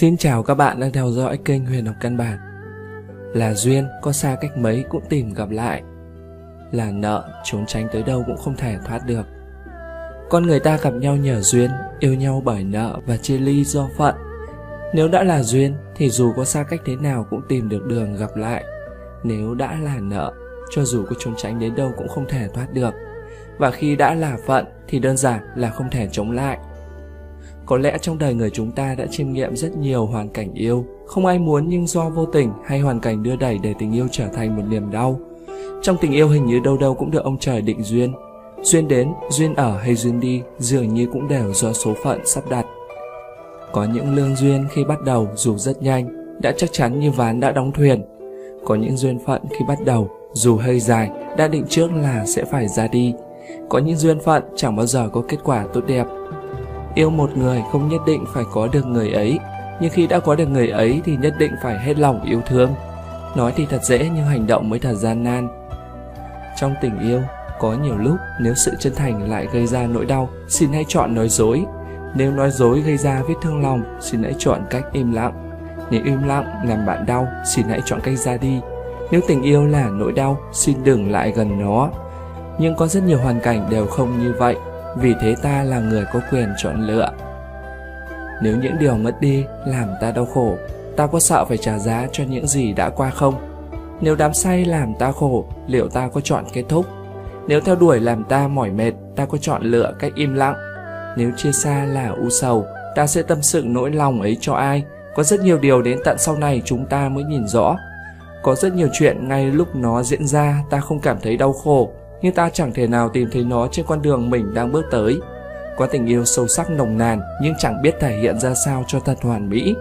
Xin chào các bạn đang theo dõi kênh Huyền học Căn bản. Là duyên có xa cách mấy cũng tìm gặp lại, là nợ trốn tránh tới đâu cũng không thể thoát được. Con người ta gặp nhau nhờ duyên, yêu nhau bởi nợ và chia ly do phận. Nếu đã là duyên thì dù có xa cách thế nào cũng tìm được đường gặp lại. Nếu đã là nợ, cho dù có trốn tránh đến đâu cũng không thể thoát được. Và khi đã là phận thì đơn giản là không thể chống lại. Có lẽ trong đời người chúng ta đã chiêm nghiệm rất nhiều hoàn cảnh yêu không ai muốn, nhưng do vô tình hay hoàn cảnh đưa đẩy để tình yêu trở thành một niềm đau. Trong tình yêu hình như đâu đâu cũng được ông trời định duyên. Duyên đến, duyên ở hay duyên đi dường như cũng đều do số phận sắp đặt. Có những lương duyên khi bắt đầu dù rất nhanh đã chắc chắn như ván đã đóng thuyền. Có những duyên phận khi bắt đầu dù hơi dài đã định trước là sẽ phải ra đi. Có những duyên phận chẳng bao giờ có kết quả tốt đẹp. Yêu một người không nhất định phải có được người ấy, nhưng khi đã có được người ấy thì nhất định phải hết lòng yêu thương. Nói thì thật dễ nhưng hành động mới thật gian nan. Trong tình yêu, có nhiều lúc nếu sự chân thành lại gây ra nỗi đau, xin hãy chọn nói dối. Nếu nói dối gây ra vết thương lòng, xin hãy chọn cách im lặng. Nếu im lặng làm bạn đau, xin hãy chọn cách ra đi. Nếu tình yêu là nỗi đau, xin đừng lại gần nó. Nhưng có rất nhiều hoàn cảnh đều không như vậy. Vì thế ta là người có quyền chọn lựa. Nếu những điều mất đi làm ta đau khổ, ta có sợ phải trả giá cho những gì đã qua không? Nếu đám say làm ta khổ, liệu ta có chọn kết thúc? Nếu theo đuổi làm ta mỏi mệt, ta có chọn lựa cách im lặng? Nếu chia xa là u sầu, ta sẽ tâm sự nỗi lòng ấy cho ai? Có rất nhiều điều đến tận sau này chúng ta mới nhìn rõ. Có rất nhiều chuyện ngay lúc nó diễn ra ta không cảm thấy đau khổ, nhưng ta chẳng thể nào tìm thấy nó trên con đường mình đang bước tới. Có tình yêu sâu sắc nồng nàn nhưng chẳng biết thể hiện ra sao cho thật hoàn mỹ.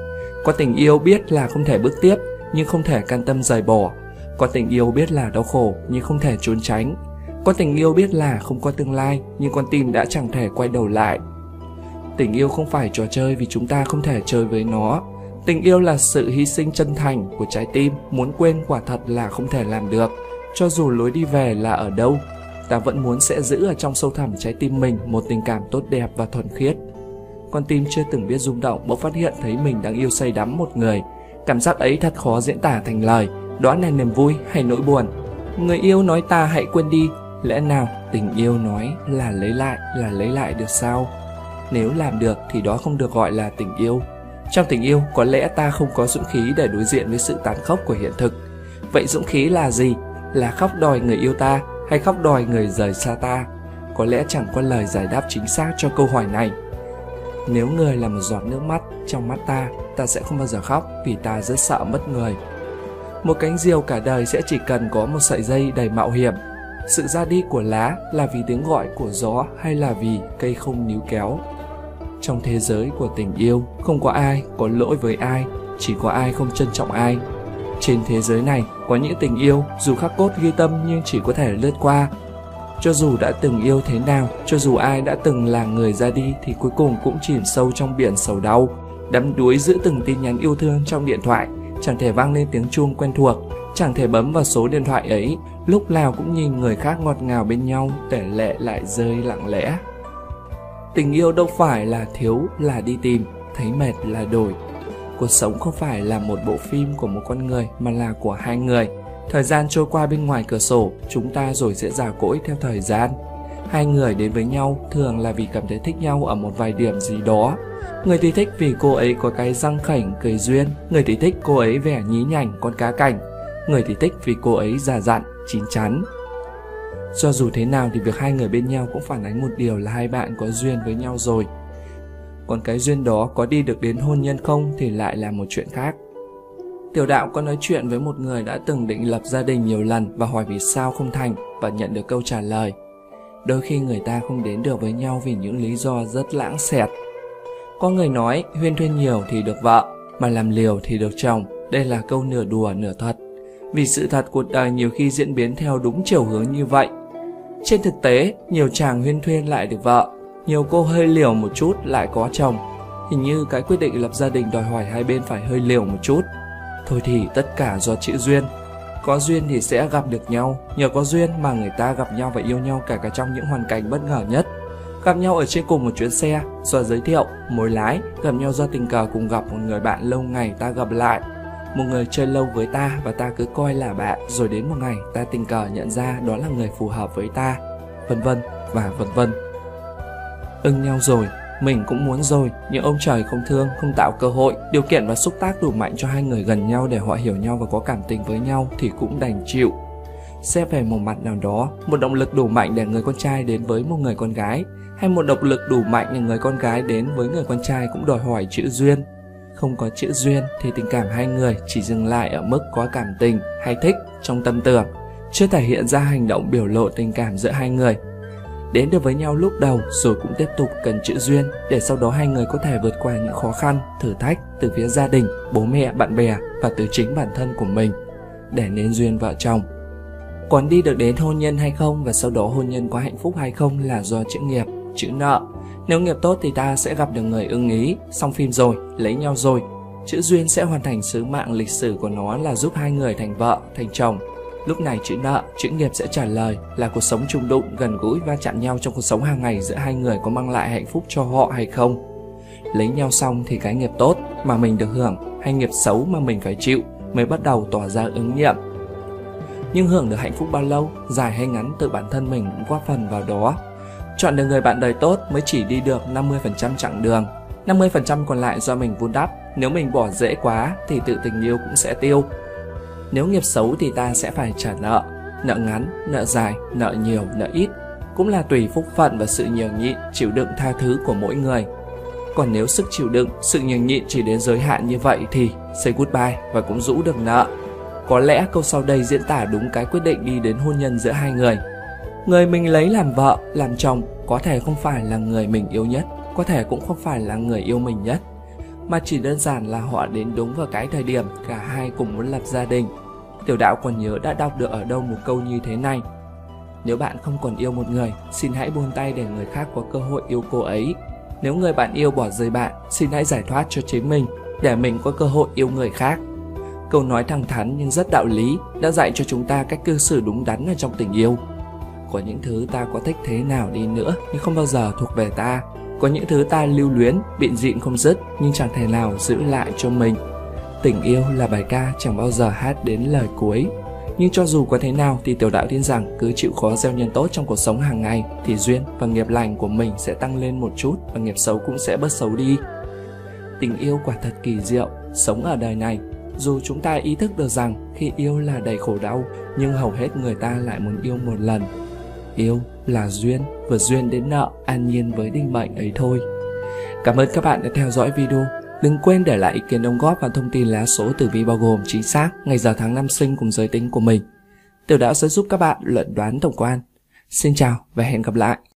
Có tình yêu biết là không thể bước tiếp nhưng không thể can tâm rời bỏ. Có tình yêu biết là đau khổ nhưng không thể trốn tránh. Có tình yêu biết là không có tương lai nhưng con tim đã chẳng thể quay đầu lại. Tình yêu không phải trò chơi vì chúng ta không thể chơi với nó. Tình yêu là sự hy sinh chân thành của trái tim, muốn quên quả thật là không thể làm được. Cho dù lối đi về là ở đâu, ta vẫn muốn sẽ giữ ở trong sâu thẳm trái tim mình một tình cảm tốt đẹp và thuần khiết. Con tim chưa từng biết rung động bỗng phát hiện thấy mình đang yêu say đắm một người. Cảm giác ấy thật khó diễn tả thành lời, đó là niềm vui hay nỗi buồn. Người yêu nói ta hãy quên đi, lẽ nào tình yêu nói là lấy lại được sao? Nếu làm được thì đó không được gọi là tình yêu. Trong tình yêu có lẽ ta không có dũng khí để đối diện với sự tàn khốc của hiện thực. Vậy dũng khí là gì? Là khóc đòi người yêu ta hay khóc đòi người rời xa ta? Có lẽ chẳng có lời giải đáp chính xác cho câu hỏi này. Nếu người là một giọt nước mắt trong mắt ta, ta sẽ không bao giờ khóc vì ta rất sợ mất người. Một cánh diều cả đời sẽ chỉ cần có một sợi dây đầy mạo hiểm. Sự ra đi của lá là vì tiếng gọi của gió hay là vì cây không níu kéo? Trong thế giới của tình yêu, không có ai có lỗi với ai, chỉ có ai không trân trọng ai. Trên thế giới này có những tình yêu dù khắc cốt ghi tâm nhưng chỉ có thể lướt qua. Cho dù đã từng yêu thế nào, cho dù ai đã từng là người ra đi thì cuối cùng cũng chìm sâu trong biển sầu đau. Đắm đuối giữ từng tin nhắn yêu thương trong điện thoại, chẳng thể vang lên tiếng chuông quen thuộc, chẳng thể bấm vào số điện thoại ấy. Lúc nào cũng nhìn người khác ngọt ngào bên nhau, tỷ lệ lại rơi lặng lẽ. Tình yêu đâu phải là thiếu là đi tìm, thấy mệt là đổi. Cuộc sống không phải là một bộ phim của một con người mà là của hai người. Thời gian trôi qua bên ngoài cửa sổ, chúng ta rồi sẽ già cỗi theo thời gian. Hai người đến với nhau thường là vì cảm thấy thích nhau ở một vài điểm gì đó. Người thì thích vì cô ấy có cái răng khểnh cười duyên. Người thì thích cô ấy vẻ nhí nhảnh con cá cảnh. Người thì thích vì cô ấy già dặn, chín chắn. Cho dù thế nào thì việc hai người bên nhau cũng phản ánh một điều là hai bạn có duyên với nhau rồi. Còn cái duyên đó có đi được đến hôn nhân không thì lại là một chuyện khác. Tiểu Đạo có nói chuyện với một người đã từng định lập gia đình nhiều lần và hỏi vì sao không thành, và nhận được câu trả lời: đôi khi người ta không đến được với nhau vì những lý do rất lãng xẹt. Có người nói huyên thuyên nhiều thì được vợ, mà làm liều thì được chồng. Đây là câu nửa đùa nửa thật, vì sự thật cuộc đời nhiều khi diễn biến theo đúng chiều hướng như vậy. Trên thực tế, nhiều chàng huyên thuyên lại được vợ, nhiều cô hơi liều một chút lại có chồng. Hình như cái quyết định lập gia đình đòi hỏi hai bên phải hơi liều một chút. Thôi thì tất cả do chữ duyên. Có duyên thì sẽ gặp được nhau. Nhờ có duyên mà người ta gặp nhau và yêu nhau cả trong những hoàn cảnh bất ngờ nhất. Gặp nhau ở trên cùng một chuyến xe do giới thiệu, mối lái, gặp nhau do tình cờ cùng gặp một người bạn lâu ngày ta gặp lại. Một người chơi lâu với ta và ta cứ coi là bạn, rồi đến một ngày ta tình cờ nhận ra đó là người phù hợp với ta, vân vân và vân vân. Ưng nhau rồi, mình cũng muốn rồi, nhưng ông trời không thương, không tạo cơ hội, điều kiện và xúc tác đủ mạnh cho hai người gần nhau để họ hiểu nhau và có cảm tình với nhau thì cũng đành chịu. Xét về một mặt nào đó, một động lực đủ mạnh để người con trai đến với một người con gái, hay một động lực đủ mạnh để người con gái đến với người con trai cũng đòi hỏi chữ duyên. Không có chữ duyên thì tình cảm hai người chỉ dừng lại ở mức có cảm tình hay thích trong tâm tưởng, chưa thể hiện ra hành động biểu lộ tình cảm giữa hai người. Đến được với nhau lúc đầu rồi cũng tiếp tục cần chữ duyên để sau đó hai người có thể vượt qua những khó khăn, thử thách từ phía gia đình, bố mẹ, bạn bè và từ chính bản thân của mình để nên duyên vợ chồng. Còn đi được đến hôn nhân hay không và sau đó hôn nhân có hạnh phúc hay không là do chữ nghiệp, chữ nợ. Nếu nghiệp tốt thì ta sẽ gặp được người ưng ý, xong phim rồi, lấy nhau rồi. Chữ duyên sẽ hoàn thành sứ mạng lịch sử của nó là giúp hai người thành vợ, thành chồng. Lúc này chữ nợ, chữ nghiệp sẽ trả lời là cuộc sống chung đụng, gần gũi, va chạm nhau trong cuộc sống hàng ngày giữa hai người có mang lại hạnh phúc cho họ hay không. Lấy nhau xong thì cái nghiệp tốt mà mình được hưởng hay nghiệp xấu mà mình phải chịu mới bắt đầu tỏa ra ứng nghiệm. Nhưng hưởng được hạnh phúc bao lâu, dài hay ngắn tự bản thân mình cũng góp phần vào đó. Chọn được người bạn đời tốt mới chỉ đi được 50% chặng đường, 50% còn lại do mình vun đắp. Nếu mình bỏ dễ quá thì tự tình yêu cũng sẽ tiêu. Nếu nghiệp xấu thì ta sẽ phải trả nợ, nợ ngắn, nợ dài, nợ nhiều, nợ ít, cũng là tùy phúc phận và sự nhường nhịn, chịu đựng tha thứ của mỗi người. Còn nếu sức chịu đựng, sự nhường nhịn chỉ đến giới hạn như vậy thì say goodbye và cũng rũ được nợ. Có lẽ câu sau đây diễn tả đúng cái quyết định đi đến hôn nhân giữa hai người. Người mình lấy làm vợ, làm chồng có thể không phải là người mình yêu nhất, có thể cũng không phải là người yêu mình nhất, mà chỉ đơn giản là họ đến đúng vào cái thời điểm cả hai cùng muốn lập gia đình. Tiểu Đạo còn nhớ đã đọc được ở đâu một câu như thế này: nếu bạn không còn yêu một người, xin hãy buông tay để người khác có cơ hội yêu cô ấy. Nếu người bạn yêu bỏ rơi bạn, xin hãy giải thoát cho chính mình để mình có cơ hội yêu người khác. Câu nói thẳng thắn nhưng rất đạo lý, đã dạy cho chúng ta cách cư xử đúng đắn ở trong tình yêu. Có những thứ ta có thích thế nào đi nữa nhưng không bao giờ thuộc về ta. Có những thứ ta lưu luyến, bịn dịn không dứt nhưng chẳng thể nào giữ lại cho mình. Tình yêu là bài ca chẳng bao giờ hát đến lời cuối. Nhưng cho dù có thế nào thì Tiểu Đạo tin rằng cứ chịu khó gieo nhân tốt trong cuộc sống hàng ngày thì duyên và nghiệp lành của mình sẽ tăng lên một chút và nghiệp xấu cũng sẽ bớt xấu đi. Tình yêu quả thật kỳ diệu, sống ở đời này. Dù chúng ta ý thức được rằng khi yêu là đầy khổ đau, nhưng hầu hết người ta lại muốn yêu một lần. Yêu là duyên, vừa duyên đến nợ, an nhiên với định mệnh ấy thôi. Cảm ơn các bạn đã theo dõi video. Đừng quên để lại ý kiến đóng góp và thông tin lá số tử vi bao gồm chính xác, ngày giờ tháng năm sinh cùng giới tính của mình. Tiểu Đạo sẽ giúp các bạn luận đoán tổng quan. Xin chào và hẹn gặp lại.